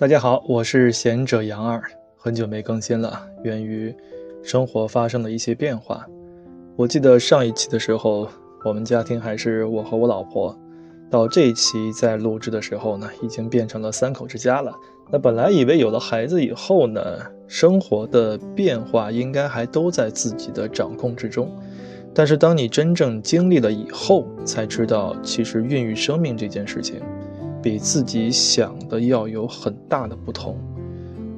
大家好，我是贤者杨二，很久没更新了，源于生活发生了一些变化。我记得上一期的时候，我们家庭还是我和我老婆，到这一期在录制的时候呢，已经变成了三口之家了。那本来以为有了孩子以后呢，生活的变化应该还都在自己的掌控之中，但是当你真正经历了以后，才知道其实孕育生命这件事情比自己想的要有很大的不同。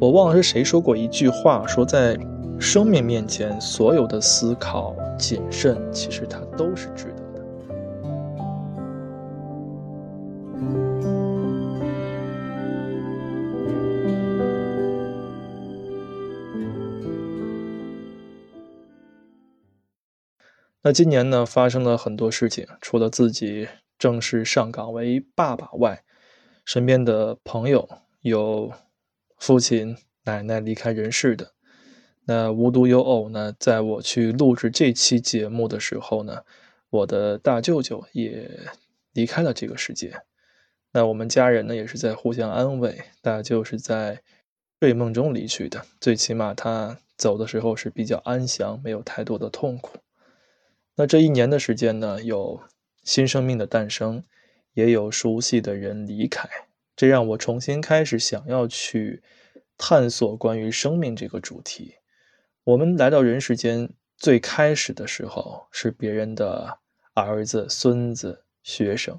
我忘了是谁说过一句话，说在生命面前，所有的思考谨慎，其实它都是值得的。那今年呢，发生了很多事情，除了自己正式上岗为爸爸外，身边的朋友有父亲、奶奶离开人世的。那无独有偶呢，在我去录制这期节目的时候呢，我的大舅舅也离开了这个世界。那我们家人呢也是在互相安慰，大舅是在睡梦中离去的，最起码他走的时候是比较安详，没有太多的痛苦。那这一年的时间呢，有新生命的诞生，也有熟悉的人离开，这让我重新开始想要去探索关于生命这个主题。我们来到人世间最开始的时候是别人的儿子、孙子、学生，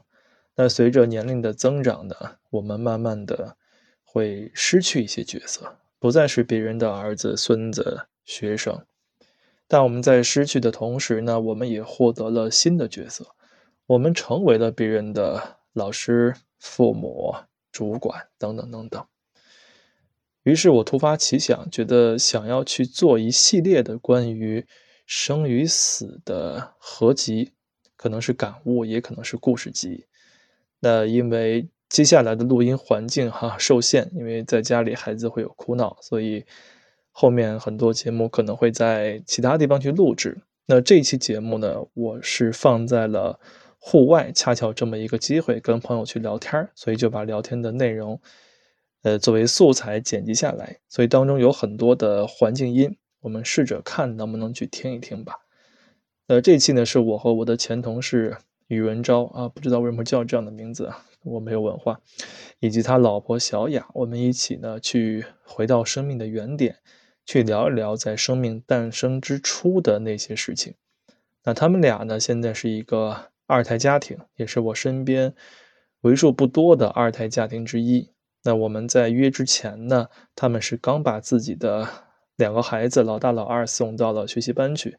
那随着年龄的增长呢，我们慢慢的会失去一些角色，不再是别人的儿子、孙子、学生，但我们在失去的同时呢，我们也获得了新的角色，我们成为了别人的老师、父母、主管等等等等。于是我突发奇想，觉得想要去做一系列的关于生与死的合集，可能是感悟，也可能是故事集。那因为接下来的录音环境受限，因为在家里孩子会有哭闹，所以后面很多节目可能会在其他地方去录制。那这期节目呢，我是放在了户外，恰巧这么一个机会跟朋友去聊天，所以就把聊天的内容作为素材剪辑下来，所以当中有很多的环境音，我们试着看能不能去听一听吧。这期呢是我和我的前同事宇文昭啊，不知道为什么叫这样的名字，我没有文化，以及他老婆小雅，我们一起呢去回到生命的原点，去聊一聊在生命诞生之初的那些事情。那他们俩呢现在是一个二胎家庭，也是我身边为数不多的二胎家庭之一。那我们在约之前呢，他们是刚把自己的两个孩子老大老二送到了学习班去，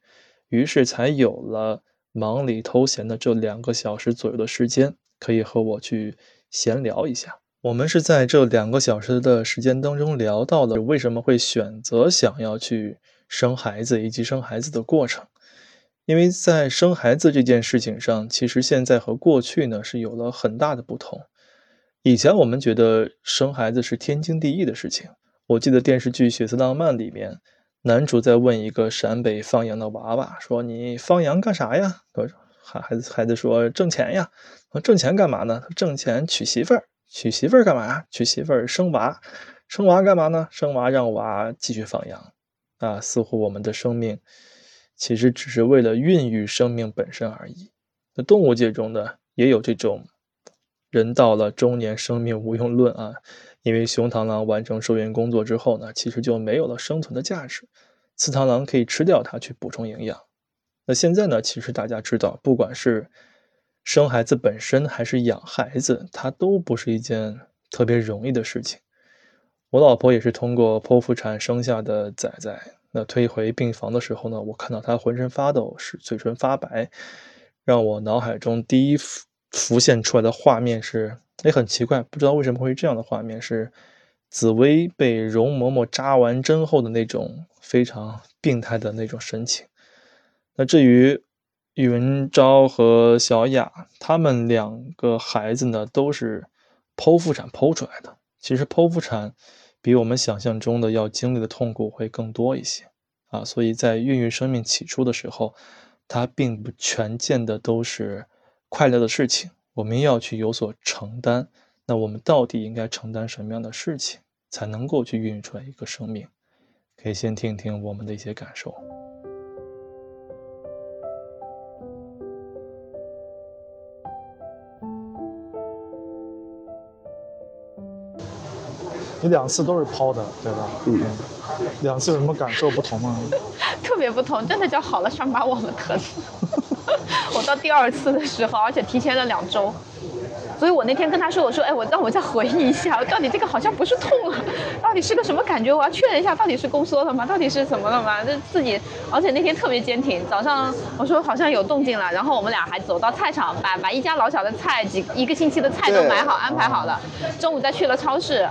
于是才有了忙里偷闲的这2个小时左右的时间，可以和我去闲聊一下。我们是在这2个小时的时间当中聊到了为什么会选择想要去生孩子，以及生孩子的过程。因为在生孩子这件事情上，其实现在和过去呢是有了很大的不同。以前我们觉得生孩子是天经地义的事情，我记得电视剧《血色浪漫》里面，男主在问一个陕北放羊的娃娃说，你放羊干啥呀？孩子说，挣钱呀。挣钱干嘛呢？挣钱娶媳妇儿。娶媳妇儿干嘛？娶媳妇儿生娃。生娃干嘛呢？生娃让娃继续放羊。似乎我们的生命其实只是为了孕育生命本身而已。那动物界中呢也有这种人到了中年生命无用论啊，因为雄螳螂完成受孕工作之后呢，其实就没有了生存的价值，雌螳螂可以吃掉它去补充营养。那现在呢，其实大家知道，不管是生孩子本身还是养孩子，它都不是一件特别容易的事情。我老婆也是通过剖腹产生下的崽崽，那推回病房的时候呢，我看到她浑身发抖，是嘴唇发白，让我脑海中第一浮现出来的画面是，也很奇怪，不知道为什么会这样的画面，是紫薇被容嬷嬷扎完针后的那种非常病态的那种神情。那至于宇文昭和小雅，他们2个孩子呢都是剖腹产剖出来的。其实剖腹产比我们想象中的要经历的痛苦会更多一些啊，所以在孕育生命起初的时候，它并不全见的都是快乐的事情，我们要去有所承担。那我们到底应该承担什么样的事情？才能够去孕育出来一个生命。可以先听听我们的一些感受。你两次都是抛的，对吧？嗯。两次有什么感受不同吗？特别不同，真的叫好了伤疤忘了疼。我到第二次的时候，而且提前了2周，所以我那天跟他说，我说，哎，让我再回忆一下，到底这个好像不是痛啊，到底是个什么感觉？我要确认一下，到底是宫缩了吗？到底是怎么了吗？这自己，而且那天特别坚挺，早上我说好像有动静了，然后我们俩还走到菜场，把一家老小的菜，一个星期的菜都买好，安排好了。中午再去了超市，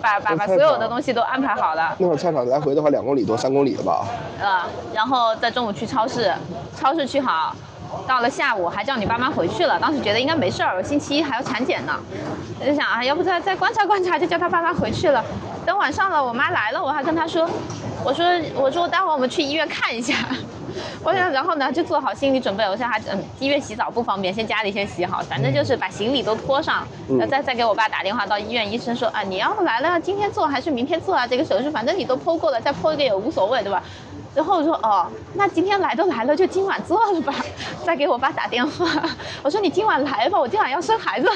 把所有的东西都安排好了。那会儿菜场来回的话，2公里多3公里吧。然后在中午去超市，超市去好。到了下午还叫你爸妈回去了，当时觉得应该没事儿，星期1还要产检呢，就想啊，要不再观察观察，就叫他爸妈回去了。等晚上了，我妈来了，我还跟她说，我说待会儿我们去医院看一下。我想，然后呢就做好心理准备，我说还医院洗澡不方便，先家里先洗好，反正就是把行李都拖上，再给我爸打电话到医院，医生说啊，你要来了今天做还是明天做啊？这个手术反正你都剖过了，再剖一个也无所谓，对吧？然后我说哦，那今天来都来了，就今晚做了吧。再给我爸打电话，我说你今晚来吧，我今晚要生孩子了。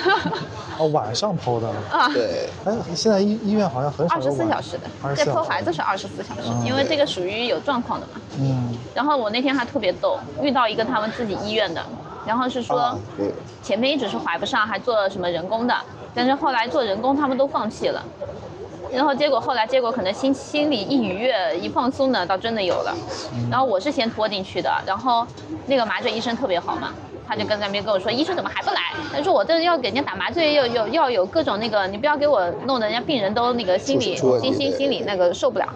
哦，晚上剖的啊？对。哎，现在医院好像很少。24小时的，在剖孩子是24小时，因为这个属于有状况的嘛。嗯。然后我那天还特别逗，遇到一个他们自己医院的，然后是说前面一直是怀不上，还做什么人工的，但是后来做人工他们都放弃了。然后结果可能心里一愉悦一放松呢，倒真的有了。然后我是先拖进去的，然后那个麻醉医生特别好嘛，他就跟那边跟我说，医生怎么还不来？他说我这要给人家打麻醉，要有各种那个，你不要给我弄得人家病人都那个心理那个受不了。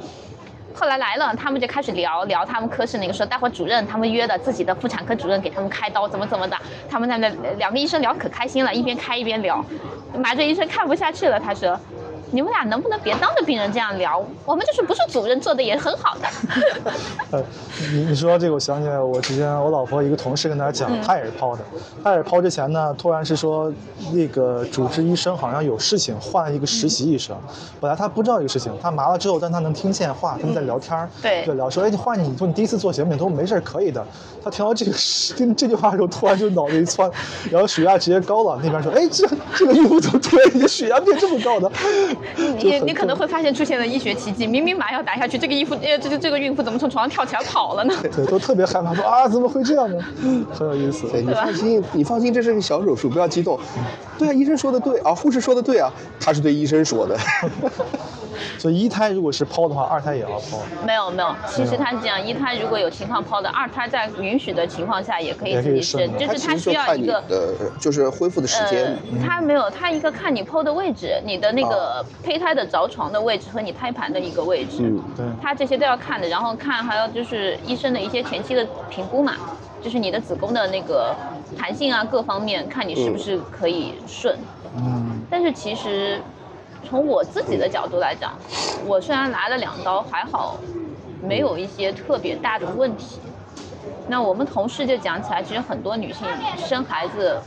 后来来了，他们就开始聊他们科室那个，说待会主任他们约的自己的妇产科主任给他们开刀，怎么的。他们在那两个医生聊可开心了，一边开一边聊。麻醉医生看不下去了，他说：“你们俩能不能别当着病人这样聊？我们就是不是主任做的也很好的。你说到这个，我想起来，我之前我老婆一个同事跟她讲，她也是抛的，她也是抛之前呢，突然是说那个主治医生好像有事情，换了一个实习医生。本来她不知道这个事情，她麻了之后，但她能听见话，他们在聊天，对，聊说，哎，你第一次做节目，你都没事可以的。她听到这句话的时候，突然就脑子一窜，然后血压直接高了。那边说，哎，这个孕妇怎么突然你的血压变这么高的？你可能会发现出现了医学奇迹，明明麻药打下去，这个孕妇怎么从床上跳起来跑了呢？对，都特别害怕，说啊怎么会这样呢？很有意思。对，你放心，这是个小手术，不要激动。对啊，医生说的对啊，护士说的对啊，他是对医生说的。所以1胎如果是抛的话，2胎也要抛？没有，其实他是这样，1胎如果有情况抛的，2胎在允许的情况下也可以自己生，就是他需要一个就是恢复的时间。他没有，他一个看你抛的位置，你的那个胚胎的着床的位置和你胎盘的一个位置，对，他这些都要看的，然后看还有就是医生的一些前期的评估嘛，就是你的子宫的那个弹性啊各方面，看你是不是可以顺。但是其实。从我自己的角度来讲，我虽然来了2刀，还好没有一些特别大的问题。那我们同事就讲起来，其实很多女性生孩子，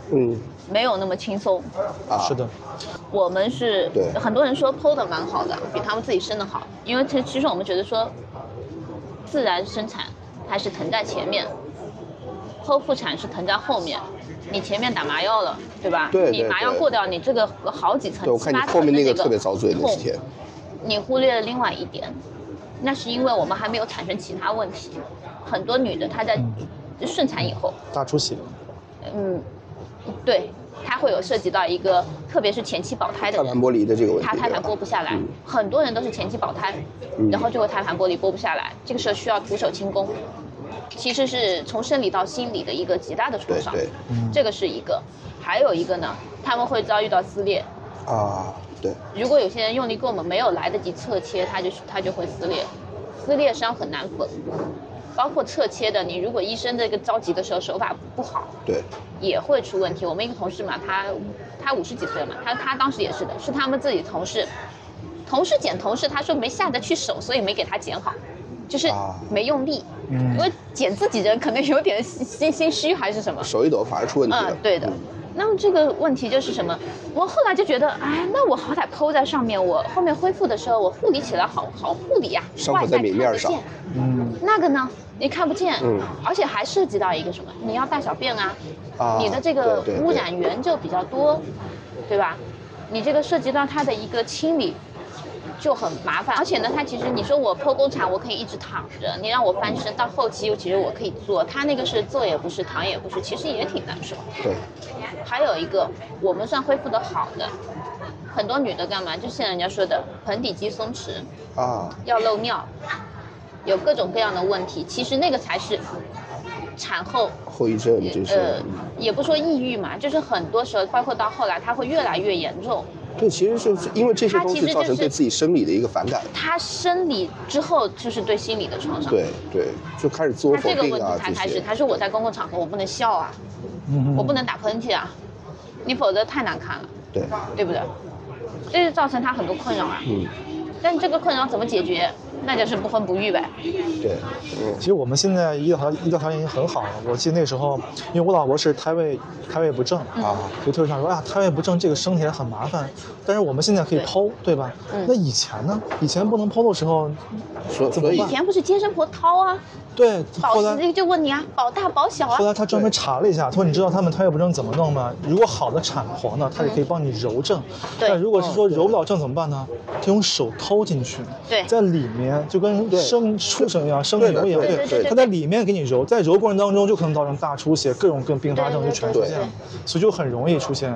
没有那么轻松。是的，我们是很多人说剖的蛮好的，比他们自己生的好，因为其实我们觉得说，自然生产还是疼在前面，剖腹产是疼在后面。你前面打麻药了，对吧？对，你麻药过掉，你这个好几层，7、8层的这个痛。我看你后面那个特别遭罪那天。你忽略了另外一点，那是因为我们还没有产生其他问题。很多女的她在顺产以后大出血。对，她会有涉及到一个，特别是前期保胎的人，胎盘剥离的这个问题，她胎盘剥不下来。很多人都是前期保胎，然后最后胎盘剥离剥不下来，这个时候需要徒手清宫。其实是从生理到心理的一个极大的创伤，这个是一个。还有一个呢，他们会遭遇到撕裂啊，对。如果有些人用力过猛，没有来得及侧切，他就会撕裂，撕裂伤很难缝，包括侧切的，你如果医生这个着急的时候手法不好，对，也会出问题。我们一个同事嘛，他50几岁了嘛，他当时也是的，是他们自己同事剪同事，他说没下得去手，所以没给他剪好。就是没用力，因为剪自己人可能有点心虚还是什么，手一抖反而出问题了。对的，那么这个问题就是什么？我后来就觉得，哎，那我好歹PO在上面，我后面恢复的时候，我护理起来好护理呀、啊，伤口在明面上，嗯，那个呢？你看不见，嗯，而且还涉及到一个什么？你要大小便啊，啊你的这个污染源就比较多， 对吧？你这个涉及到它的一个清理就很麻烦，而且呢，它其实你说我剖宫产，我可以一直躺着，你让我翻身到后期，其实我可以坐，它那个是坐也不是，躺也不是，其实也挺难受。对，还有一个我们算恢复的好的，很多女的干嘛？就现在人家说的盆底肌松弛啊，要漏尿。有各种各样的问题，其实那个才是产后后遗症，就是也不说抑郁嘛，就是很多时候包括到后来，它会越来越严重。对，其实是因为这些东西造成对自己生理的一个反感。他生理之后就是对心理的创伤。对对，就开始自我否定啊。他这个问题才开始，他说我在公共场合我不能笑啊，我不能打喷嚏啊，你否则太难看了。对，对不对？这就造成他很多困扰啊。嗯。但这个困扰怎么解决？那就是不婚不育呗。对，其实我们现在医疗条件已经很好了。我记得那时候，因为我老婆是胎位不正啊，就特别想说啊，胎位不正这个生起来很麻烦。但是我们现在可以剖， 对吧？那以前呢？以前不能剖的时候，所以以前不是接生婆掏啊？对，后来就问你啊，保大保小啊。后来他专门查了一下，他说你知道他们胎位不正怎么弄吗？如果好的产婆呢，他也可以帮你揉正。对。但如果是说揉不了正怎么办呢？他用手掏进去。对。在里面。就跟畜生一样，生牛一样，它在里面给你揉，在揉过程当中就可能造成大出血，各种并发症就全出现了，所以就很容易出现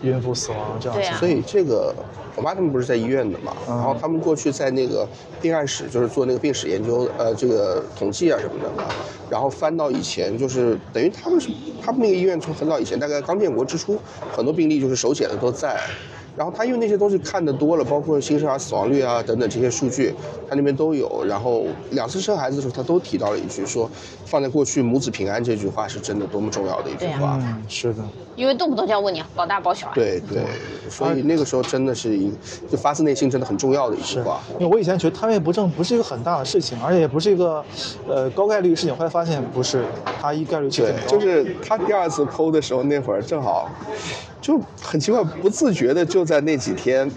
孕妇死亡这样。所以这个我妈他们不是在医院的嘛，然后他们过去在那个病案室，就是做那个病史研究，这个统计啊什么的，然后翻到以前，就是等于他们那个医院从很早以前，大概刚建国之初，很多病例就是手写的都在。然后他因为那些东西看得多了，包括新生儿死亡率啊等等这些数据，他那边都有。然后两次生孩子的时候，他都提到了一句说，放在过去母子平安这句话是真的多么重要的一句话。嗯，是的。因为动不动就要问你保大保小啊。对对，所以那个时候真的是就发自内心真的很重要的一句话。因为我以前觉得胎位不正不是一个很大的事情，而且也不是一个高概率事情，后来发现不是，它一概率是很高。对，就是他第二次剖的时候那会儿正好。就很奇怪，不自觉的就在那几天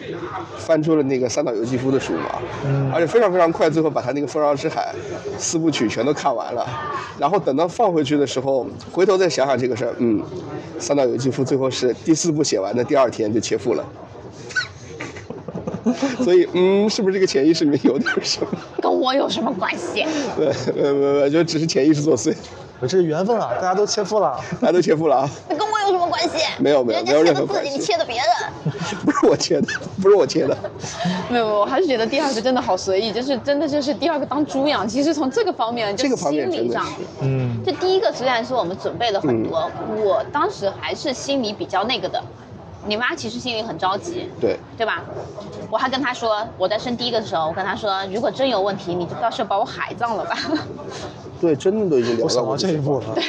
翻出了那个三岛由纪夫的书嘛，而且非常非常快，最后把他那个《丰饶之海》4部曲全都看完了。然后等到放回去的时候，回头再想想这个事儿，三岛由纪夫最后是第4部写完的第2天就切腹了。所以，是不是这个潜意识里面有点什么？跟我有什么关系？对，就只是潜意识作祟。这是缘分啊，大家都切腹了，那跟我有什么关系？没有任何关系。人家切的自己，你切的别人。不是我切的。没有，我还是觉得第二个真的好随意，就是真的就是第二个当猪养。其实从这个方面，就心理上，这第一个虽然说我们准备了很多，我当时还是心里比较那个的。你妈其实心里很着急，对吧？我还跟她说，我在生第一个的时候，我跟她说，如果真有问题，你就到时候把我海葬了吧。对，真的都已经聊到这一步了。对，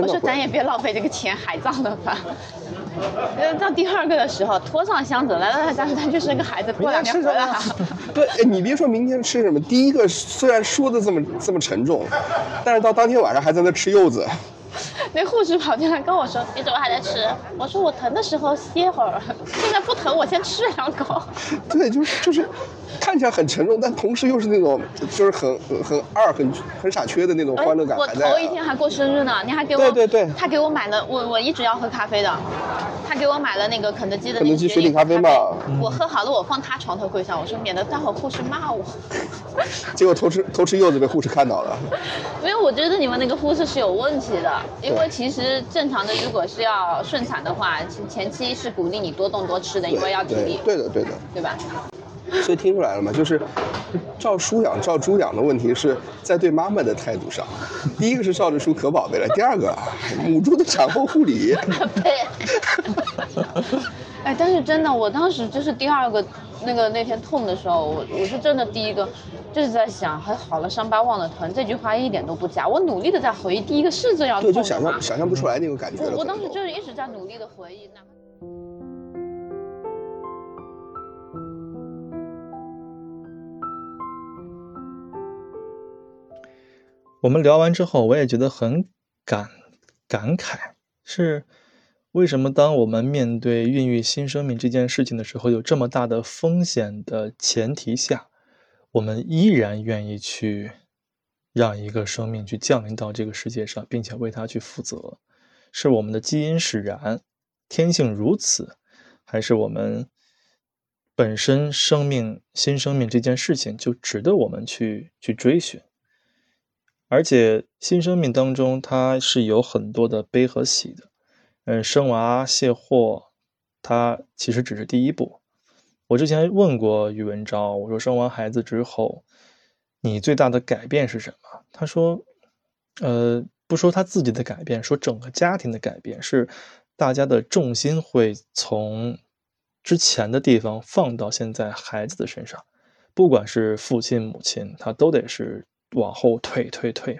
我说咱也别浪费这个钱，海葬了吧。到第二个的时候，拖上箱子来到家，咱就生个孩子，过两年回来了。对，你别说明天吃什么，第一个虽然说的这么沉重，但是到当天晚上还在那吃柚子。那护士跑进来跟我说：“你怎么还在吃？”我说：“我疼的时候歇会儿，现在不疼，我先吃2口。”对，就是，看起来很沉重，但同时又是那种就是很傻缺的那种欢乐感。我头一天还过生日呢，你还给我对，他给我买了，我一直要喝咖啡的，他给我买了那个肯德基雪顶咖啡嘛。我喝好了，我放他床头柜上，我说免得待会护士骂我。结果偷吃柚子被护士看到了。没有，我觉得你们那个护士是有问题的。因为其实正常的，如果是要顺产的话，前期是鼓励你多动多吃的，因为要体力。对的，对吧？所以听出来了吗？就是照书养、照猪养的问题是在对妈妈的态度上。第一个是照着书可宝贝了，第二个母猪的产后护理。哎，但是真的，我当时就是第二个那天痛的时候，我是真的第一个就是在想，还好了，伤疤忘了疼这句话一点都不假。我努力的在回忆第一个是这样痛的，对，就想象不出来那种感觉了。我当时就是一直在努力的回忆那。我们聊完之后，我也觉得很感慨，是为什么当我们面对孕育新生命这件事情的时候，有这么大的风险的前提下，我们依然愿意去让一个生命去降临到这个世界上，并且为它去负责？是我们的基因使然，天性如此，还是我们本身生命新生命这件事情就值得我们去追寻？而且新生命当中它是有很多的悲和喜的。生娃卸货它其实只是第一步。我之前问过于文昭，我说生完孩子之后你最大的改变是什么？他说不说他自己的改变，说整个家庭的改变，是大家的重心会从之前的地方放到现在孩子的身上。不管是父亲母亲，他都得是往后退，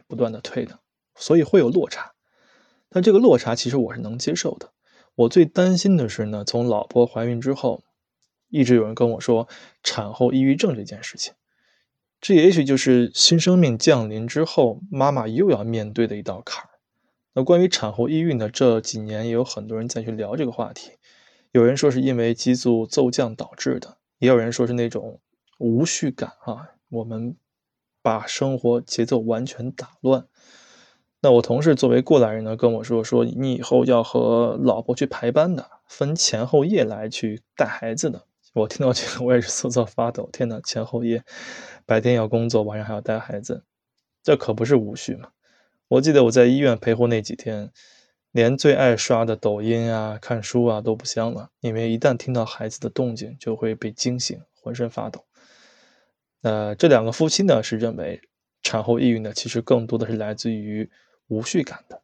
不断的退的，所以会有落差。但这个落差其实我是能接受的。我最担心的是呢，从老婆怀孕之后，一直有人跟我说产后抑郁症这件事情，这也许就是新生命降临之后妈妈又要面对的一道坎儿。那关于产后抑郁呢，这几年也有很多人在去聊这个话题。有人说是因为激素骤降导致的，也有人说是那种无序感啊，我们把生活节奏完全打乱。那我同事作为过来人呢，跟我说你以后要和老婆去排班的，分前后夜来去带孩子的。我听到这个我也是瑟瑟发抖，天哪，前后夜，白天要工作，晚上还要带孩子，这可不是无序嘛。我记得我在医院陪护那几天，连最爱刷的抖音啊、看书啊都不香了，因为一旦听到孩子的动静就会被惊醒，浑身发抖。这两个夫妻呢是认为产后抑郁呢其实更多的是来自于无序感的。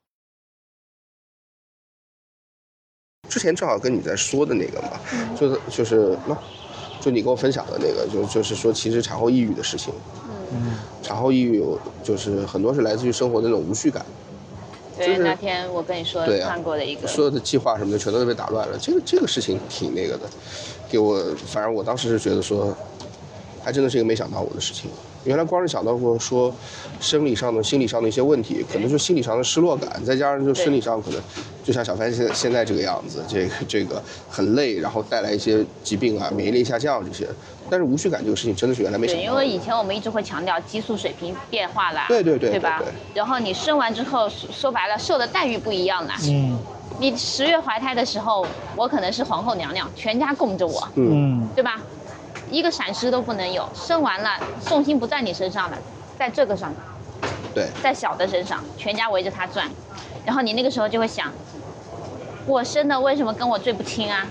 之前正好跟你在说的那个嘛，就是你跟我分享的那个，就是说其实产后抑郁的事情，产后抑郁就是很多是来自于生活的那种无序感。对，就是那天我跟你说看过的一个，所有的计划什么的全都被打乱了。这个事情挺那个的，给我反正我当时是觉得说，还真的是一个没想到我的事情。原来光是想到过说生理上的心理上的一些问题，可能是心理上的失落感，再加上就生理上可能就像小帆现在这个样子，这个很累，然后带来一些疾病啊，免疫力下降这些。但是无序感这个事情真的是原来没想到。对，因为以前我们一直会强调激素水平变化啦，对吧？对。然后你生完之后说白了受的待遇不一样啦。你10月怀胎的时候我可能是皇后娘娘，全家供着我，对吧？一个闪失都不能有，生完了重心不在你身上了，在这个上，对，在小的身上，全家围着他转。然后你那个时候就会想，我生的为什么跟我最不亲啊，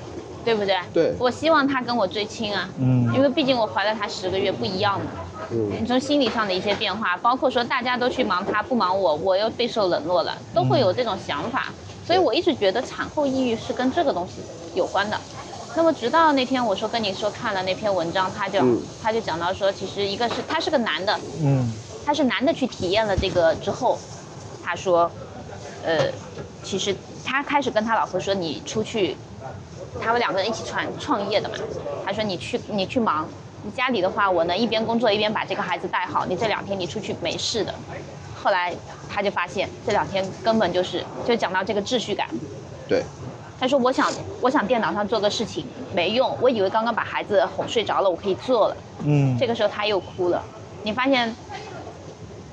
对不对？对，我希望他跟我最亲啊，因为毕竟我怀了他10个月不一样嘛。你从心理上的一些变化，包括说大家都去忙他不忙我，我又备受冷落了，都会有这种想法。所以我一直觉得产后抑郁是跟这个东西有关的。那么直到那天我说跟你说看了那篇文章，他就讲到说，其实一个是他是个男的，他是男的去体验了这个之后，他说，其实他开始跟他老婆说，你出去，他们两个人一起创业的嘛，他说你去忙，你家里的话我能一边工作一边把这个孩子带好，你这2天你出去没事的。后来他就发现这2天根本就讲到这个秩序感，对。他说我想电脑上做个事情没用，我以为刚刚把孩子哄睡着了我可以做了，这个时候他又哭了。你发现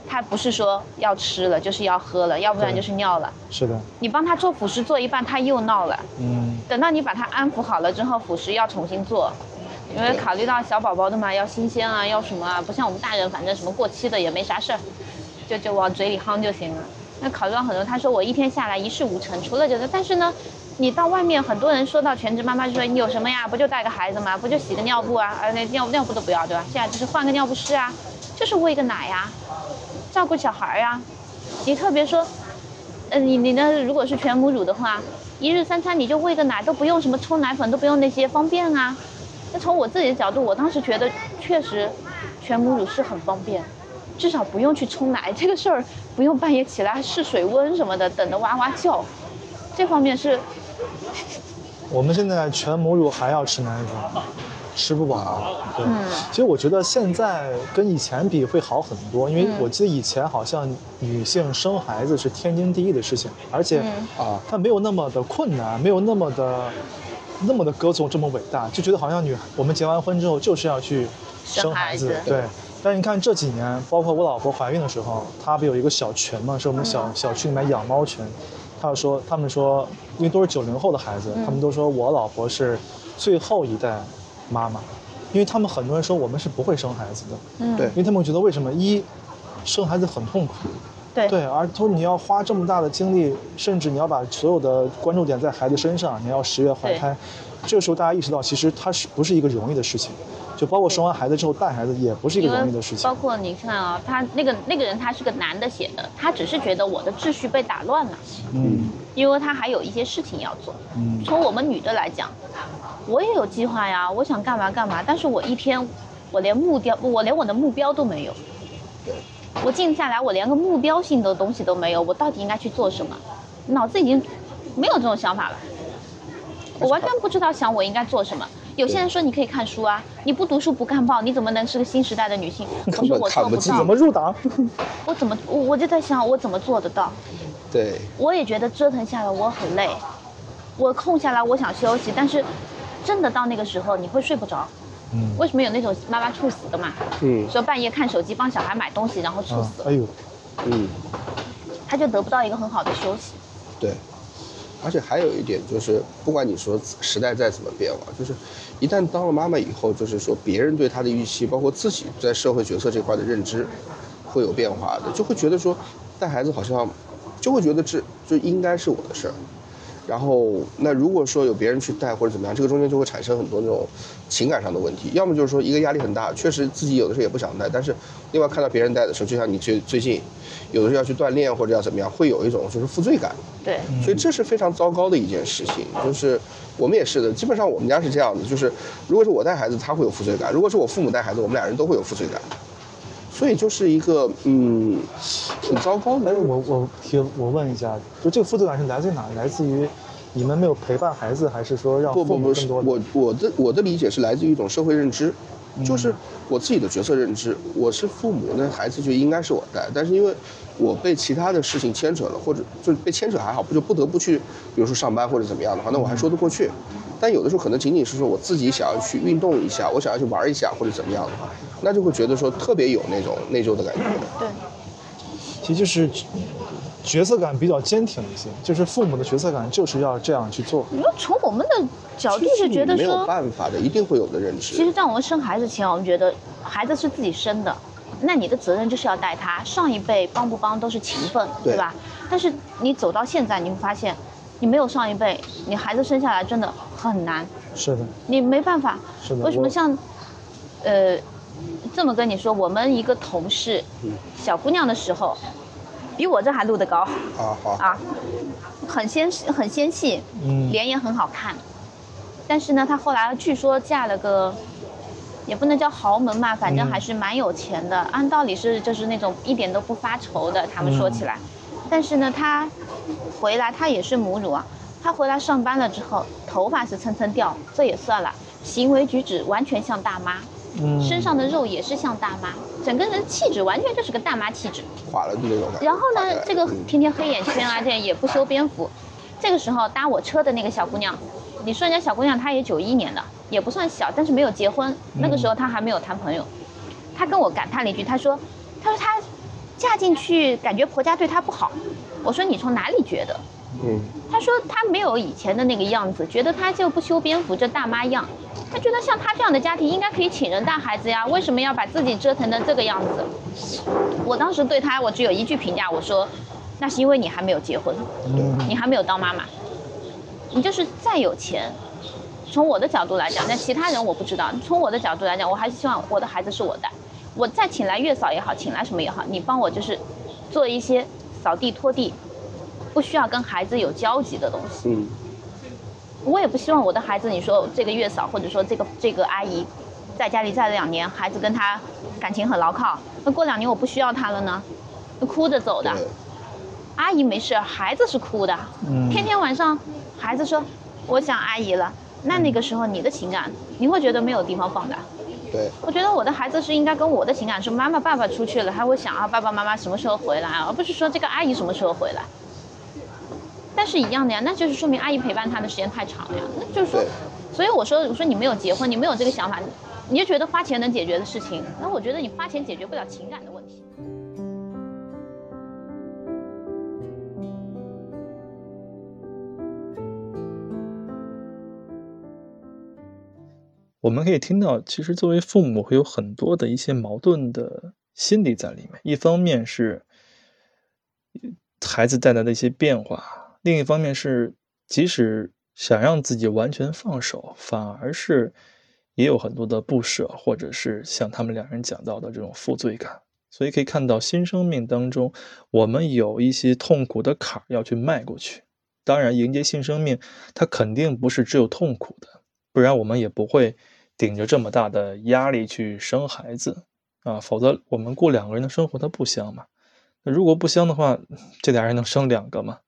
他不是说要吃了就是要喝了，要不然就是尿了。是的，你帮他做辅食做一半他又闹了，等到你把他安抚好了之后，辅食要重新做，因为考虑到小宝宝的嘛，要新鲜啊，要什么啊，不像我们大人反正什么过期的也没啥事儿，就往嘴里夯就行了。那考虑到很多，他说我一天下来一事无成，除了这个。但是呢，你到外面很多人说到全职妈妈就说你有什么呀，不就带个孩子吗，不就洗个尿布啊，那尿布都不要，对吧？现在就是换个尿不湿啊，就是喂个奶呀、啊，照顾小孩呀、啊。你特别说，你呢如果是全母乳的话，1日3餐你就喂个奶，都不用什么冲奶粉，都不用那些方便啊。那从我自己的角度，我当时觉得确实全母乳是很方便，至少不用去冲奶这个事儿，不用半夜起来试水温什么的，等着哇哇叫，这方面是。我们现在全母乳还要吃奶粉，吃不饱。对，其实我觉得现在跟以前比会好很多，因为我记得以前好像女性生孩子是天经地义的事情，而且啊，它没有那么的困难，没有那么的歌颂这么伟大，就觉得好像我们结完婚之后就是要去生孩子，对。但你看这几年，包括我老婆怀孕的时候，她不有一个小群嘛，是我们小区里面养猫群。他们说，因为都是90后的孩子，他们都说我老婆是最后一代妈妈，因为他们很多人说我们是不会生孩子的，对，因为他们觉得为什么生孩子很痛苦，对，而说你要花这么大的精力，甚至你要把所有的关注点在孩子身上，你要10月怀胎，这个时候大家意识到其实它是不是一个容易的事情。就包括生完孩子之后带孩子也不是一个容易的事情。包括你看啊，他那个人他是个男的写的，他只是觉得我的秩序被打乱了，因为他还有一些事情要做。从我们女的来讲，我也有计划呀，我想干嘛干嘛，但是我一天我连我的目标都没有，我静下来我连个目标性的东西都没有，我到底应该去做什么？脑子已经没有这种想法了，我完全不知道想我应该做什么。有些人说你可以看书啊，你不读书不看报，你怎么能是个新时代的女性？我说我做不到，怎么入党？我就在想我怎么做得到？对，我也觉得折腾下来我很累，我空下来我想休息，但是真的到那个时候你会睡不着。为什么有那种妈妈猝死的嘛？说半夜看手机帮小孩买东西然后猝死了。哎呦，他就得不到一个很好的休息。对。而且还有一点就是，不管你说时代再怎么变化，就是一旦当了妈妈以后，就是说别人对她的预期，包括自己在社会角色这块的认知，会有变化的，就会觉得说带孩子好像，就会觉得这就应该是我的事儿。然后那如果说有别人去带或者怎么样，这个中间就会产生很多那种情感上的问题。要么就是说一个压力很大，确实自己有的时候也不想带，但是另外看到别人带的时候，就像你最近有的时候要去锻炼或者要怎么样，会有一种就是负罪感。对，所以这是非常糟糕的一件事情。就是我们也是的，基本上我们家是这样的，就是如果是我带孩子，他会有负罪感；如果是我父母带孩子，我们俩人都会有负罪感。所以就是一个挺糟糕的。哎，我问一下，就这个负罪感是来自于哪？来自于你们没有陪伴孩子，还是说让父母更多？我的理解是来自于一种社会认知，就是我自己的角色认知，我是父母，那孩子就应该是我带，但是因为我被其他的事情牵扯了，或者就是被牵扯还好，就不得不去，比如说上班或者怎么样的话，那我还说得过去。但有的时候可能仅仅是说我自己想要去运动一下，我想要去玩一下或者怎么样的话，那就会觉得说特别有那种内疚的感觉。对，其实就是角色感比较坚挺一些，就是父母的角色感就是要这样去做。你说从我们的角度是觉得说没有办法的，一定会有的认知。其实在我们生孩子前，我们觉得孩子是自己生的，那你的责任就是要带他。上一辈帮不帮都是情分，对吧？但是你走到现在，你会发现。你没有上一辈，你孩子生下来真的很难。是的，你没办法。是的。为什么像，这么跟你说，我们一个同事，小姑娘的时候，比我这还录得高。啊，很纤细，脸也很好看。但是呢，她后来据说嫁了个，也不能叫豪门嘛，反正还是蛮有钱的。按道理是就是那种一点都不发愁的，他们说起来。但是呢，她回来，她也是母乳啊。她回来上班了之后，头发是蹭蹭掉，这也算了，行为举止完全像大妈，身上的肉也是像大妈，整个人气质完全就是个大妈气质，垮了那种。然后呢，这个天天黑眼圈啊，这也不修边幅。这个时候搭我车的那个小姑娘，你说人家小姑娘，她也91年了，也不算小，但是没有结婚。那个时候她还没有谈朋友，她跟我感叹了一句，她说她。嫁进去感觉婆家对她不好，我说你从哪里觉得？她说她没有以前的那个样子，觉得她就不修边幅，这大妈样。她觉得像她这样的家庭应该可以请人带孩子呀，为什么要把自己折腾成这个样子？我当时对她，我只有一句评价，我说，那是因为你还没有结婚，你还没有当妈妈，你就是再有钱。从我的角度来讲，那其他人我不知道。从我的角度来讲，我还是希望我的孩子是我带。我再请来月嫂也好，请来什么也好，你帮我就是做一些扫地拖地，不需要跟孩子有交集的东西。我也不希望我的孩子，你说这个月嫂或者说这个阿姨，在家里在了2年，孩子跟她感情很牢靠，那过2年我不需要她了呢，哭着走的。阿姨没事，孩子是哭的。天天晚上孩子说我想阿姨了，那个时候你的情感你会觉得没有地方放的。对，我觉得我的孩子是应该跟我的情感是妈妈爸爸出去了，他会想啊爸爸妈妈什么时候回来，而不是说这个阿姨什么时候回来。但是一样的呀，那就是说明阿姨陪伴他的时间太长了呀，那就是说，所以我说你没有结婚，你没有这个想法，你就觉得花钱能解决的事情，那我觉得你花钱解决不了情感的问题。我们可以听到，其实作为父母会有很多的一些矛盾的心理在里面。一方面是孩子带来的一些变化，另一方面是即使想让自己完全放手，反而是也有很多的不舍，或者是像他们两人讲到的这种负罪感。所以可以看到新生命当中，我们有一些痛苦的坎要去迈过去。当然迎接新生命它肯定不是只有痛苦的，不然我们也不会顶着这么大的压力去生孩子啊，否则我们过两个人的生活它不香嘛。那如果不香的话，这俩人能生两个吗？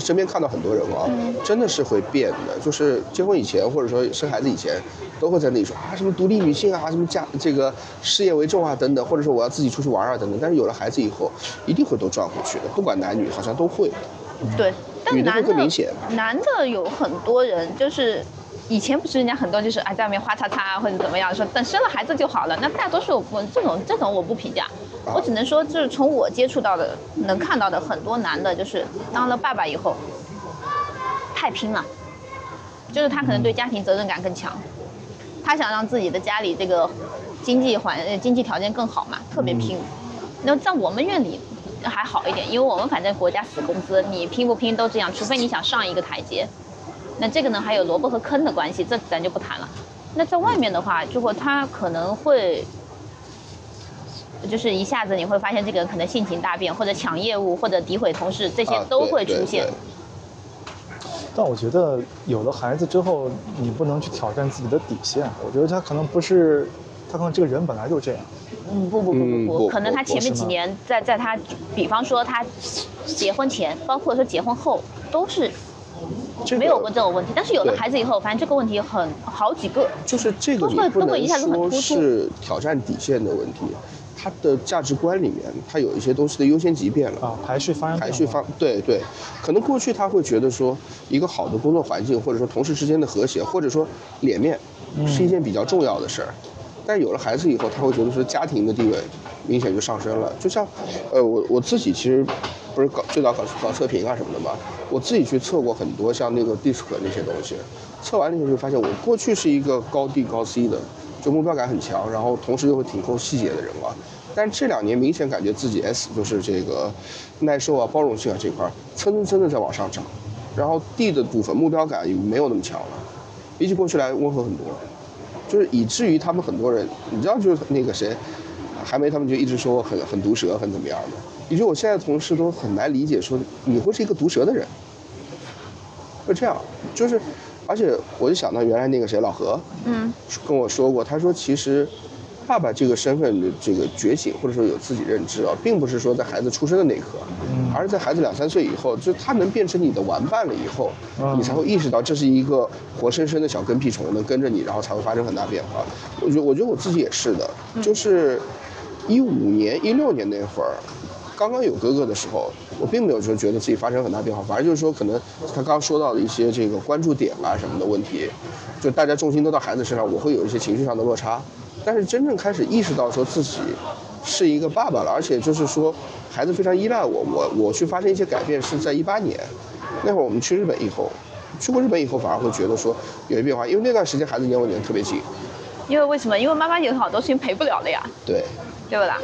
身边看到很多人啊，真的是会变的，就是结婚以前或者说生孩子以前都会在那里说啊什么独立女性啊，什么嫁这个事业为重啊等等，或者说我要自己出去玩啊等等，但是有了孩子以后一定会都转回去的，不管男女好像都会。对，但男的有很多人，就是以前不是人家很多就是哎在外面花叉叉或者怎么样，说等生了孩子就好了。那大多数这种我不评价，我只能说就是从我接触到的能看到的很多男的，就是当了爸爸以后太拼了，就是他可能对家庭责任感更强，他想让自己的家里这个经济条件更好嘛，特别拼。那在我们院里还好一点，因为我们反正国家死工资，你拼不拼都这样，除非你想上一个台阶。那这个呢还有萝卜和坑的关系，这咱就不谈了。那在外面的话，如果他可能会就是一下子你会发现这个人可能性情大变，或者抢业务，或者诋毁同事，这些都会出现。但我觉得有了孩子之后你不能去挑战自己的底线，我觉得他可能不是，他可能这个人本来就这样。不，可能他前面几年在他，比方说他结婚前，包括说结婚后，都是没有过这种问题。但是有了孩子以后，反正这个问题很好几个，就是这个你不能说是挑战底线的问题，他的价值观里面，他有一些东西的优先级变了啊，排序方，对，可能过去他会觉得说，一个好的工作环境，或者说同事之间的和谐，或者说脸面，是一件比较重要的事儿。但有了孩子以后，他会觉得说家庭的地位明显就上升了。就像，我自己其实不是最早搞测评啊什么的嘛，我自己去测过很多像那个 DISC 那些东西，测完那些就发现我过去是一个高 D 高 C 的，就目标感很强，然后同时又会挺抠细节的人啊。但这2年明显感觉自己 S 就是这个耐受啊、包容性啊这块蹭的在往上涨，然后 D 的部分目标感也没有那么强了，比起过去来温和很多。就是以至于他们很多人，你知道，就是那个谁，韩梅他们就一直说我很毒舌，很怎么样的，以至于我现在同事都很难理解，说你会是一个毒舌的人，就这样。就是，而且我就想到原来那个谁老何，跟我说过，他说其实，爸爸这个身份的这个觉醒或者说有自己认知啊，并不是说在孩子出生的那一刻，而是在孩子2、3岁以后，就他能变成你的玩伴了以后，你才会意识到这是一个活生生的小跟屁虫能跟着你，然后才会发生很大变化。我觉得我自己也是的，就是15年、16年那会儿，刚刚有哥哥的时候，我并没有说觉得自己发生很大变化，反而就是说可能他刚刚说到的一些这个关注点啊什么的问题，就大家重心都到孩子身上，我会有一些情绪上的落差。但是真正开始意识到说自己是一个爸爸了，而且就是说孩子非常依赖我去发生一些改变是在18年，那会儿我们去日本以后，去过日本以后反而会觉得说有些变化，因为那段时间孩子离我特别近，因为妈妈有好多事情陪不了了呀，对不啦？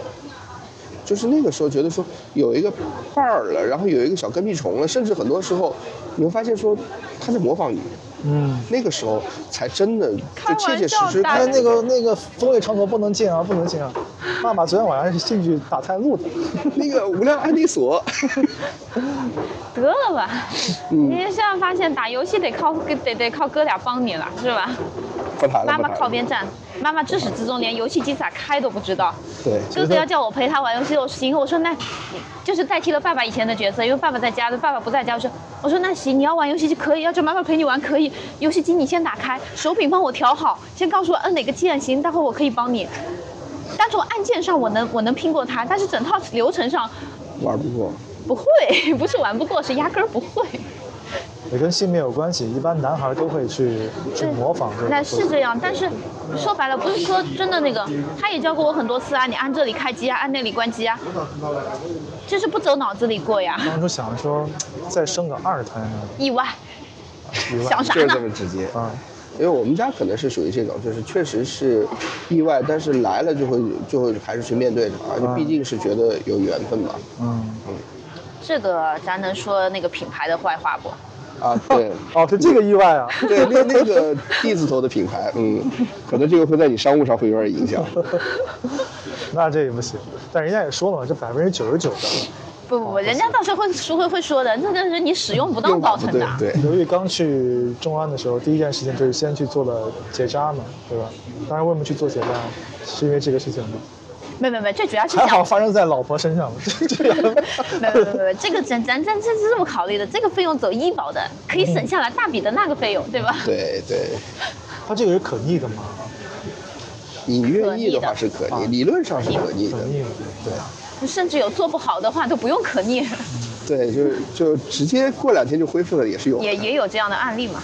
就是那个时候觉得说有一个伴儿了，然后有一个小跟屁虫了，甚至很多时候你会发现说他在模仿你，那个时候才真的就切切实实。但那个综艺场所不能进啊！爸爸昨天晚上是进去打探路的，那个无量安利所。得了吧，你现在发现打游戏得靠哥俩帮你了，是吧？不谈了。妈妈靠边站，妈妈至始至终连游戏机咋开都不知道。对，哥哥要叫我陪他玩游戏，我行，我说那，就是代替了爸爸以前的角色，因为爸爸在家，爸爸不在家，我说那行，你要玩游戏机可以，要叫妈妈陪你玩可以，游戏机你先打开，手柄帮我调好，先告诉我摁哪个键行，待会我可以帮你。单从按键上我能拼过他，但是整套流程上玩不过，不会，不是玩不过，是压根儿不会。也跟性别有关系，一般男孩都会去模仿这个。那是这样，但是说白了，不是说真的那个，他也教过我很多次啊，你按这里开机啊，按那里关机啊，就是不走脑子里过呀。当初想说再生个二胎呢？意外，想啥呢？就是这么直接啊。因为我们家可能是属于这种，就是确实是意外，但是来了就会还是去面对它，而且毕竟是觉得有缘分嘛。嗯。这个咱能说那个品牌的坏话不？啊，对，哦，是这个意外啊，对，那个 D 字头的品牌，可能这个会在你商务上会有点影响。那这也不行，但人家也说了嘛，这99%的。不，人家到时候会说的，那是你使用不当造成的。对，刘玉刚去中安的时候，第一件事情就是先去做了结扎嘛，对吧？当然为什么去做结扎，是因为这个事情吗？没，最主要是还好发生在老婆身上了。没，这个咱这是这么考虑的，这个费用走医保的，可以省下来大笔的那个费用，对吧？对，他这个是可逆的吗？你愿意的话是可逆，理论上是可逆的，对。甚至有做不好的话都不用可逆，对，就直接过2天就恢复了，也是有，也有这样的案例嘛。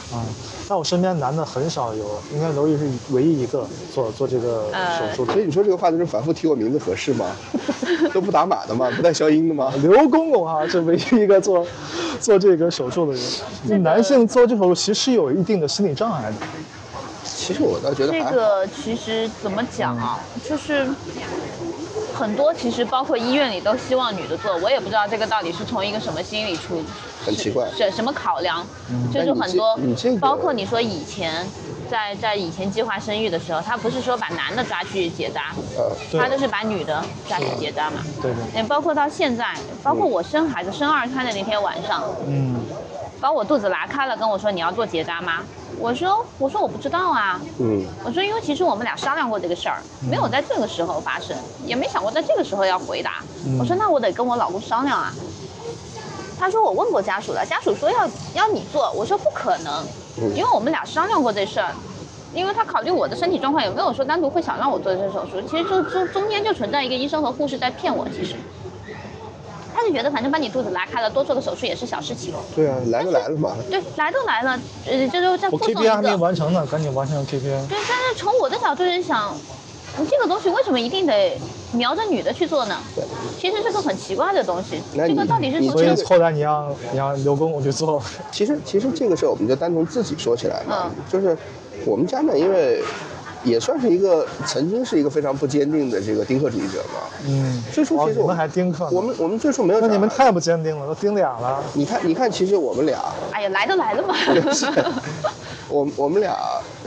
但我身边男的很少有，应该刘毅是唯一一个做这个手术的。所以你说这个话就是反复提我名字合适吗？都不打码的吗？不带消音的吗？刘公公啊，这唯一一个做这个手术的人。这男性做这手术其实有一定的心理障碍的。其实我倒觉得这个其实怎么讲啊，就是。很多其实包括医院里都希望女的做，我也不知道这个到底是从一个什么心理出，很奇怪，什么考量，就是很多，包括你说以前在以前计划生育的时候，他不是说把男的抓去结扎，他就是把女的抓去结扎嘛，对，包括到现在，包括我生孩子生2胎的那天晚上，把我肚子拉开了，跟我说你要做结扎吗？我说我不知道啊，我说因为其实我们俩商量过这个事儿，没有在这个时候发生，也没想过在这个时候要回答。我说那我得跟我老公商量啊。他说我问过家属了，家属说要你做，我说不可能，因为我们俩商量过这事儿，因为他考虑我的身体状况，也没有说单独会想让我做这手术。其实就中间就存在一个医生和护士在骗我，其实。他就觉得反正把你肚子拉开了，多做个手术也是小事情。对啊，来都来了嘛。对，来都来了，就是再附送一个。我 KPI 还没完成呢，赶紧完成 KPI。对，但是从我的角度是想，你这个东西为什么一定得瞄着女的去做呢？对，其实这个很奇怪的东西。这个到底是什么？所以后来你让刘公公去做。其实这个事儿我们就单从自己说起来嘛，就是我们家呢，因为。也算是一个曾经是一个非常不坚定的这个丁克主义者嘛。最初其实我们还丁克，我们最初没有。那你们太不坚定了，都丁俩了。你看，其实我们俩，哎呀，来都来了嘛。我们俩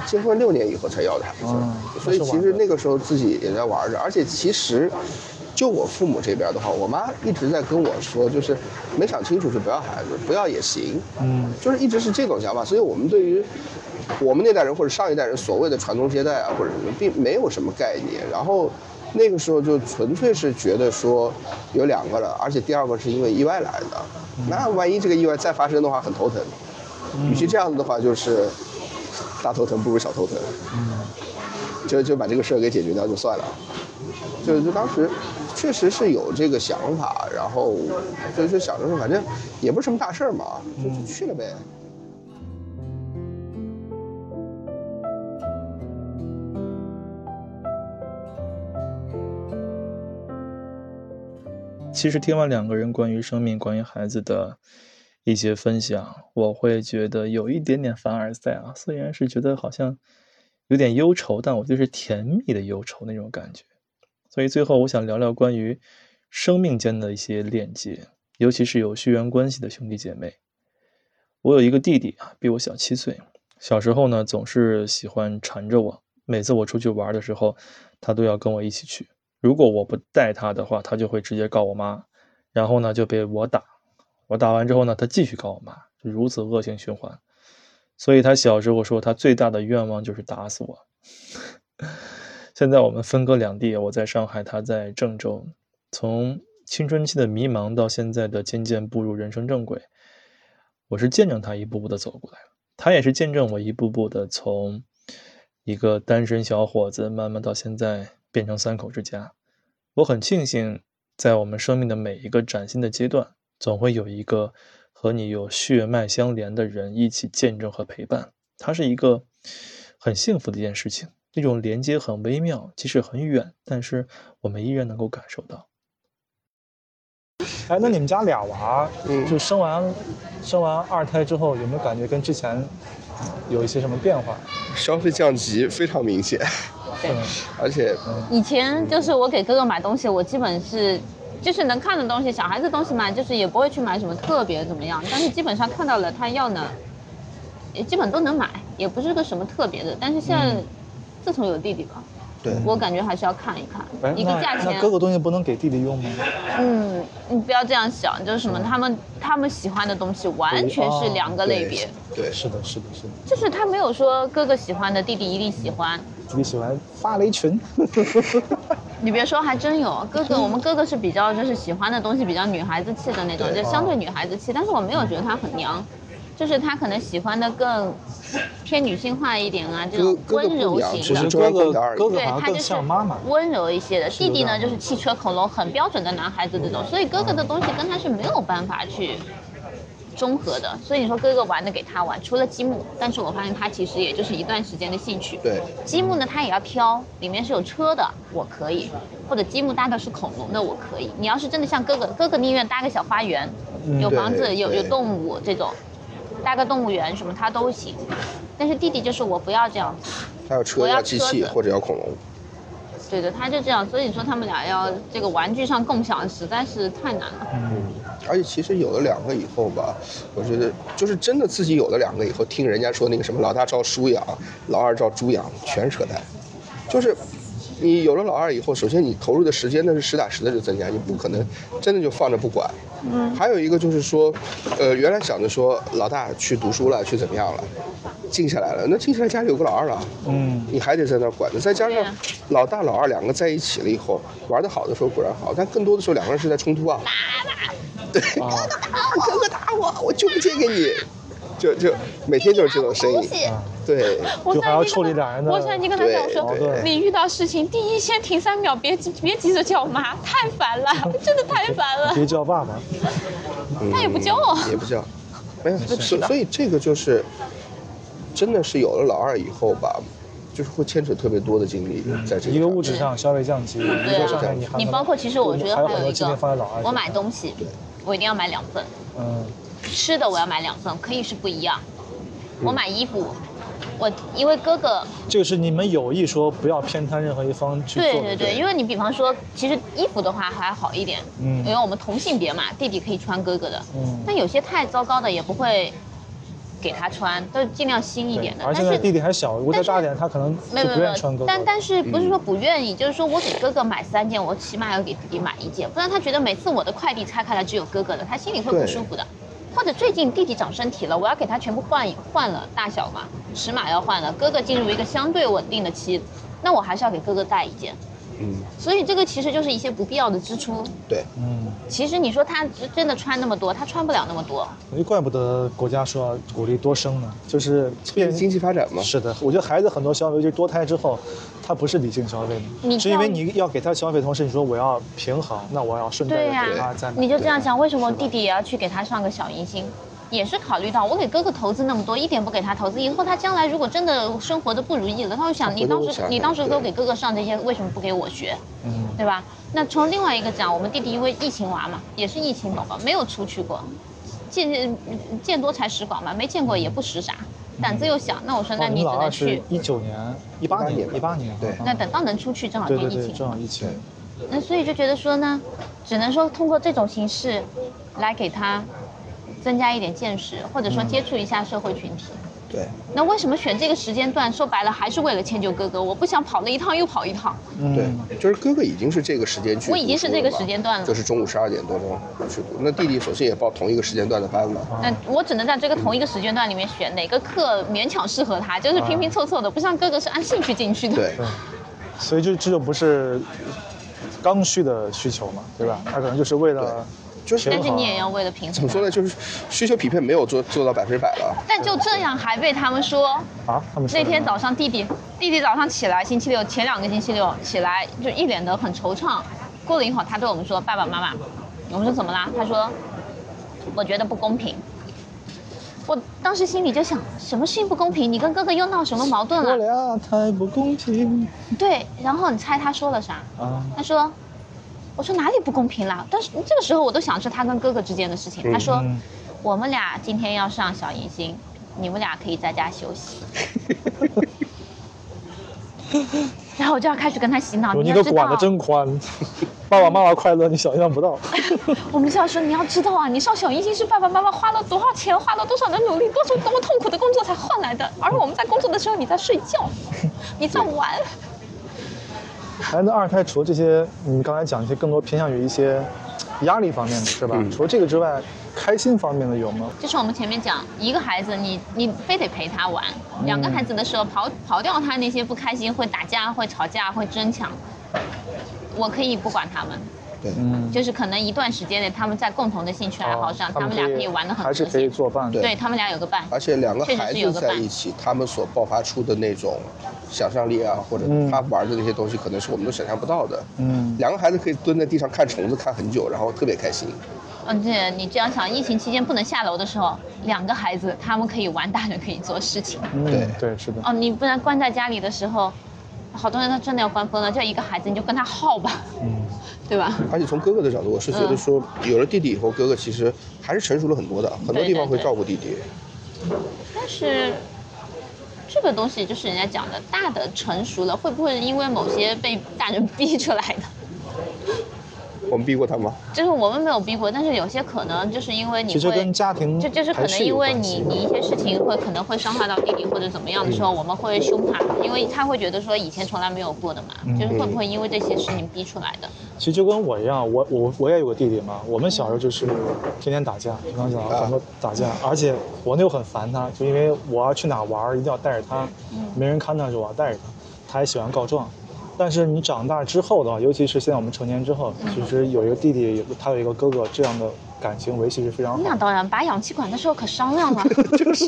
结婚6年以后才要的孩子，所以其实那个时候自己也在玩着，而且其实。就我父母这边的话，我妈一直在跟我说，就是没想清楚是不要孩子，不要也行，就是一直是这种想法。所以我们对于我们那代人或者上一代人所谓的传宗接代啊，或者什么，并没有什么概念。然后那个时候就纯粹是觉得说有2个了，而且第2个是因为意外来的，那万一这个意外再发生的话，很头疼。与其这样子的话，就是大头疼不如小头疼，就把这个事儿给解决掉就算了。就当时确实是有这个想法，然后就想着说反正也不是什么大事儿嘛，就去了呗。其实听完2个人关于生命、关于孩子的一些分享，我会觉得有一点点凡尔赛啊，虽然是觉得好像有点忧愁，但我就是甜蜜的忧愁那种感觉。所以最后我想聊聊关于生命间的一些链接，尤其是有血缘关系的兄弟姐妹。我有一个弟弟啊，比我小7岁，小时候呢总是喜欢缠着我，每次我出去玩的时候他都要跟我一起去，如果我不带他的话，他就会直接告我妈，然后呢就被我打完之后呢他继续告我妈，就如此恶性循环。所以他小时候说他最大的愿望就是打死我。现在我们分隔两地，我在上海，他在郑州。从青春期的迷茫到现在的渐渐步入人生正轨，我是见证他一步步的走过来，他也是见证我一步步的从一个单身小伙子慢慢到现在变成三口之家。我很庆幸在我们生命的每一个崭新的阶段，总会有一个和你有血脉相连的人一起见证和陪伴，它是一个很幸福的一件事情。那种连接很微妙，即使很远，但是我们依然能够感受到。哎，那你们家俩娃，就生完二胎之后，有没有感觉跟之前有一些什么变化？消费降级非常明显。对，而且以前就是我给哥哥买东西，我基本是就是能看的东西，小孩子东西嘛，就是也不会去买什么特别怎么样，但是基本上看到了他要呢，也基本都能买，也不是个什么特别的。但是现在自从有弟弟吧，对，我感觉还是要看一看一个价钱。那哥哥东西不能给弟弟用吗？你不要这样想，就是什么他们喜欢的东西完全是两个类别。对，是的。就是他没有说哥哥喜欢的弟弟一定喜欢。弟弟喜欢发雷裙。你别说，还真有哥哥。我们哥哥是比较就是喜欢的东西比较女孩子气的那种，就相对女孩子气，但是我没有觉得他很娘，就是他可能喜欢的更偏女性化一点啊，这种温柔型的。其实哥哥对他就是温柔一些的。弟弟呢就是汽车恐龙，很标准的男孩子这种，所以哥哥的东西跟他是没有办法去综合的。所以你说哥哥玩的给他玩，除了积木，但是我发现他其实也就是一段时间的兴趣。对，积木呢他也要挑，里面是有车的，我可以；或者积木搭的是恐龙的，我可以。你要是真的像哥哥宁愿搭个小花园，有房子有动物这种。搭个动物园什么他都行，但是弟弟就是我不要这样子，他要车要机器或者要恐龙。对的，他就这样。所以你说他们俩要这个玩具上共享实在是太难了。而且其实有了两个以后吧，我觉得就是真的自己有了两个以后，听人家说那个什么老大照书养，老二照猪养，全扯淡。就是你有了老二以后，首先你投入的时间那是实打实的就增加，你不可能真的就放着不管。还有一个就是说，原来想着说老大去读书了，去怎么样了，静下来了，那静下来家里有个老二了，你还得在那管着。再加上老大老二两个在一起了以后，玩得好的时候固然好，但更多的时候两个人是在冲突啊。对，哥哥打我，我就不借给你。就每天就是这种声音，对，就还要处理两人的。我上次跟他讲，我说你遇到事情，第一先停3秒，别急着叫妈，太烦了，真的太烦了。别叫爸爸，他也不叫，没有。所以这个就是，真的是有了老二以后吧，就是会牵扯特别多的精力在这。一个物质上消费降级，你包括其实我觉得还有一个，我买东西，我一定要买2份。吃的我要买2份，可以是不一样。我买衣服，我因为哥哥，这个是你们有意说不要偏袒任何一方去做的。对，因为你比方说，其实衣服的话还好一点，因为我们同性别嘛，弟弟可以穿哥哥的，但有些太糟糕的也不会给他穿，都尽量新一点的。而且弟弟还小，如果再大点，他可能就不愿意穿哥哥。但是不是说不愿意，就是说我给哥哥买3件，我起码要给弟弟买1件，不然他觉得每次我的快递拆开来只有哥哥的，他心里会不舒服的。或者最近弟弟长身体了，我要给他全部换了大小嘛，尺码要换了。哥哥进入一个相对稳定的期，那我还是要给哥哥带1件。所以这个其实就是一些不必要的支出。对，其实你说他真的穿那么多，他穿不了那么多。我就怪不得国家说鼓励多生呢，就是促进经济发展嘛。是的，我觉得孩子很多消费，就是多胎之后，他不是理性消费的，是因为你要给他消费，同时你说我要平衡，那我要顺带给他再买。你就这样想，为什么弟弟也要去给他上个小迎新？也是考虑到我给哥哥投资那么多，一点不给他投资，以后他将来如果真的生活的不如意了，他会想你当时都给哥哥上这些，为什么不给我学？对吧？那从另外一个讲，我们弟弟因为疫情娃嘛，也是疫情宝宝，没有出去过，见多才识广嘛，没见过也不识啥，胆子又小。那我说，那你只能去18年，对。那等到能出去，正好疫情，正好疫情。那所以就觉得说呢，只能说通过这种形式来给他增加一点见识，或者说接触一下社会群体。对。那为什么选这个时间段？说白了还是为了迁就哥哥，我不想跑那一趟又跑一趟。嗯、对，就是哥哥已经是这个时间去，我已经是这个时间段了，就是中午12点多钟去读。那弟弟索性也报同一个时间段的班了。那我只能在这个同一个时间段里面选哪个课勉强适合他，就是拼拼凑凑的，不像哥哥是按兴趣进去的。对。所以这就不是刚需的需求嘛，对吧？他可能就是为了。但是你也要为了平衡。怎么说呢？就是需求匹配没有做到100%了。但就这样还被他们说啊，他们说那天早上弟弟早上起来，星期六前2个星期六起来就一脸的很惆怅。过了一会儿，他对我们说：“爸爸妈妈，我们说怎么啦？”他说：“我觉得不公平。”我当时心里就想，什么事情不公平？你跟哥哥又闹什么矛盾了？我俩太不公平。对，然后你猜他说了啥？啊，他说。我说哪里不公平啦？但是这个时候我都想是他跟哥哥之间的事情。他说，我们俩今天要上小迎新，你们俩可以在家休息。然后我就要开始跟他洗脑。你都管得真宽，爸爸妈妈快乐你想象不到。我们就要说你要知道啊，你上小迎新是爸爸妈妈花了多少钱，花了多少的努力，多么痛苦的工作才换来的，而我们在工作的时候你在睡觉，你在玩。哎，那二胎除了这些，你刚才讲一些更多偏向于一些压力方面的是吧？除了这个之外，开心方面的有吗？就是我们前面讲，一个孩子你非得陪他玩，两个孩子的时候刨掉他那些不开心，会打架，会吵架，会争抢，我可以不管他们。对，就是可能一段时间内他们在共同的兴趣爱好上，他们俩可以玩得很开心，还是可以做伴。对，他们俩有个伴，而且两个孩子在一起，他们所爆发出的那种。想象力啊，或者他玩的那些东西，可能是我们都想象不到的。嗯，两个孩子可以蹲在地上看虫子看很久，然后特别开心。嗯，对，你这样想，疫情期间不能下楼的时候，两个孩子他们可以玩，大人可以做事情。对对，是的。哦，你不然关在家里的时候，好多人他真的要关疯了，就一个孩子你就跟他耗吧，对吧？而且从哥哥的角度，我是觉得说，有了弟弟以后，哥哥其实还是成熟了很多的，很多地方会照顾弟弟。但是。这个东西就是人家讲的，大的成熟了，会不会因为某些被大人逼出来的？我们逼过他吗？就是我们没有逼过，但是有些可能就是因为你会，其实跟家庭就是可能因为你一些事情会可能会伤害到弟弟或者怎么样的时候，我们会凶他，因为他会觉得说以前从来没有过的嘛，就是会不会因为这些事情逼出来的？其实就跟我一样，我也有个弟弟嘛，我们小时候就是天天打架，就刚讲很多打架，而且我那又很烦他，就因为我要去哪玩一定要带着他，没人看他就我要带着他，他还喜欢告状。但是你长大之后的话，尤其是现在我们成年之后，其实有一个弟弟，他有一个哥哥，这样的感情维系是非常好。那当然，拔氧气管的时候可商量了。就是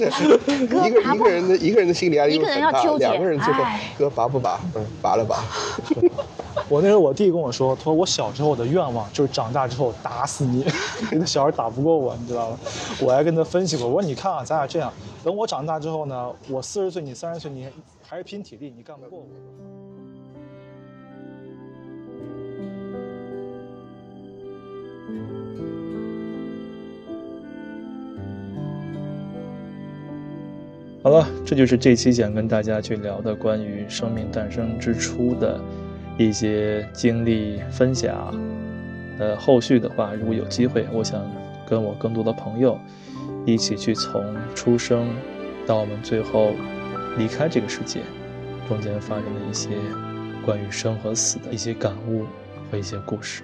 一个人的心理压力，一个人要纠结，两个人最后哥拔不拔？拔了吧。我那时候我弟跟我说，他说我小时候的愿望就是长大之后打死你，你的小孩打不过我，你知道吗？我还跟他分析过，我说你看啊，咱俩这样，等我长大之后呢，我40岁，你30岁，你还是拼体力，你干不过我。好了，这就是这期想跟大家去聊的关于生命诞生之初的一些经历分享。后续的话，如果有机会，我想跟我更多的朋友一起去从出生到我们最后离开这个世界，中间发生的一些关于生和死的一些感悟和一些故事。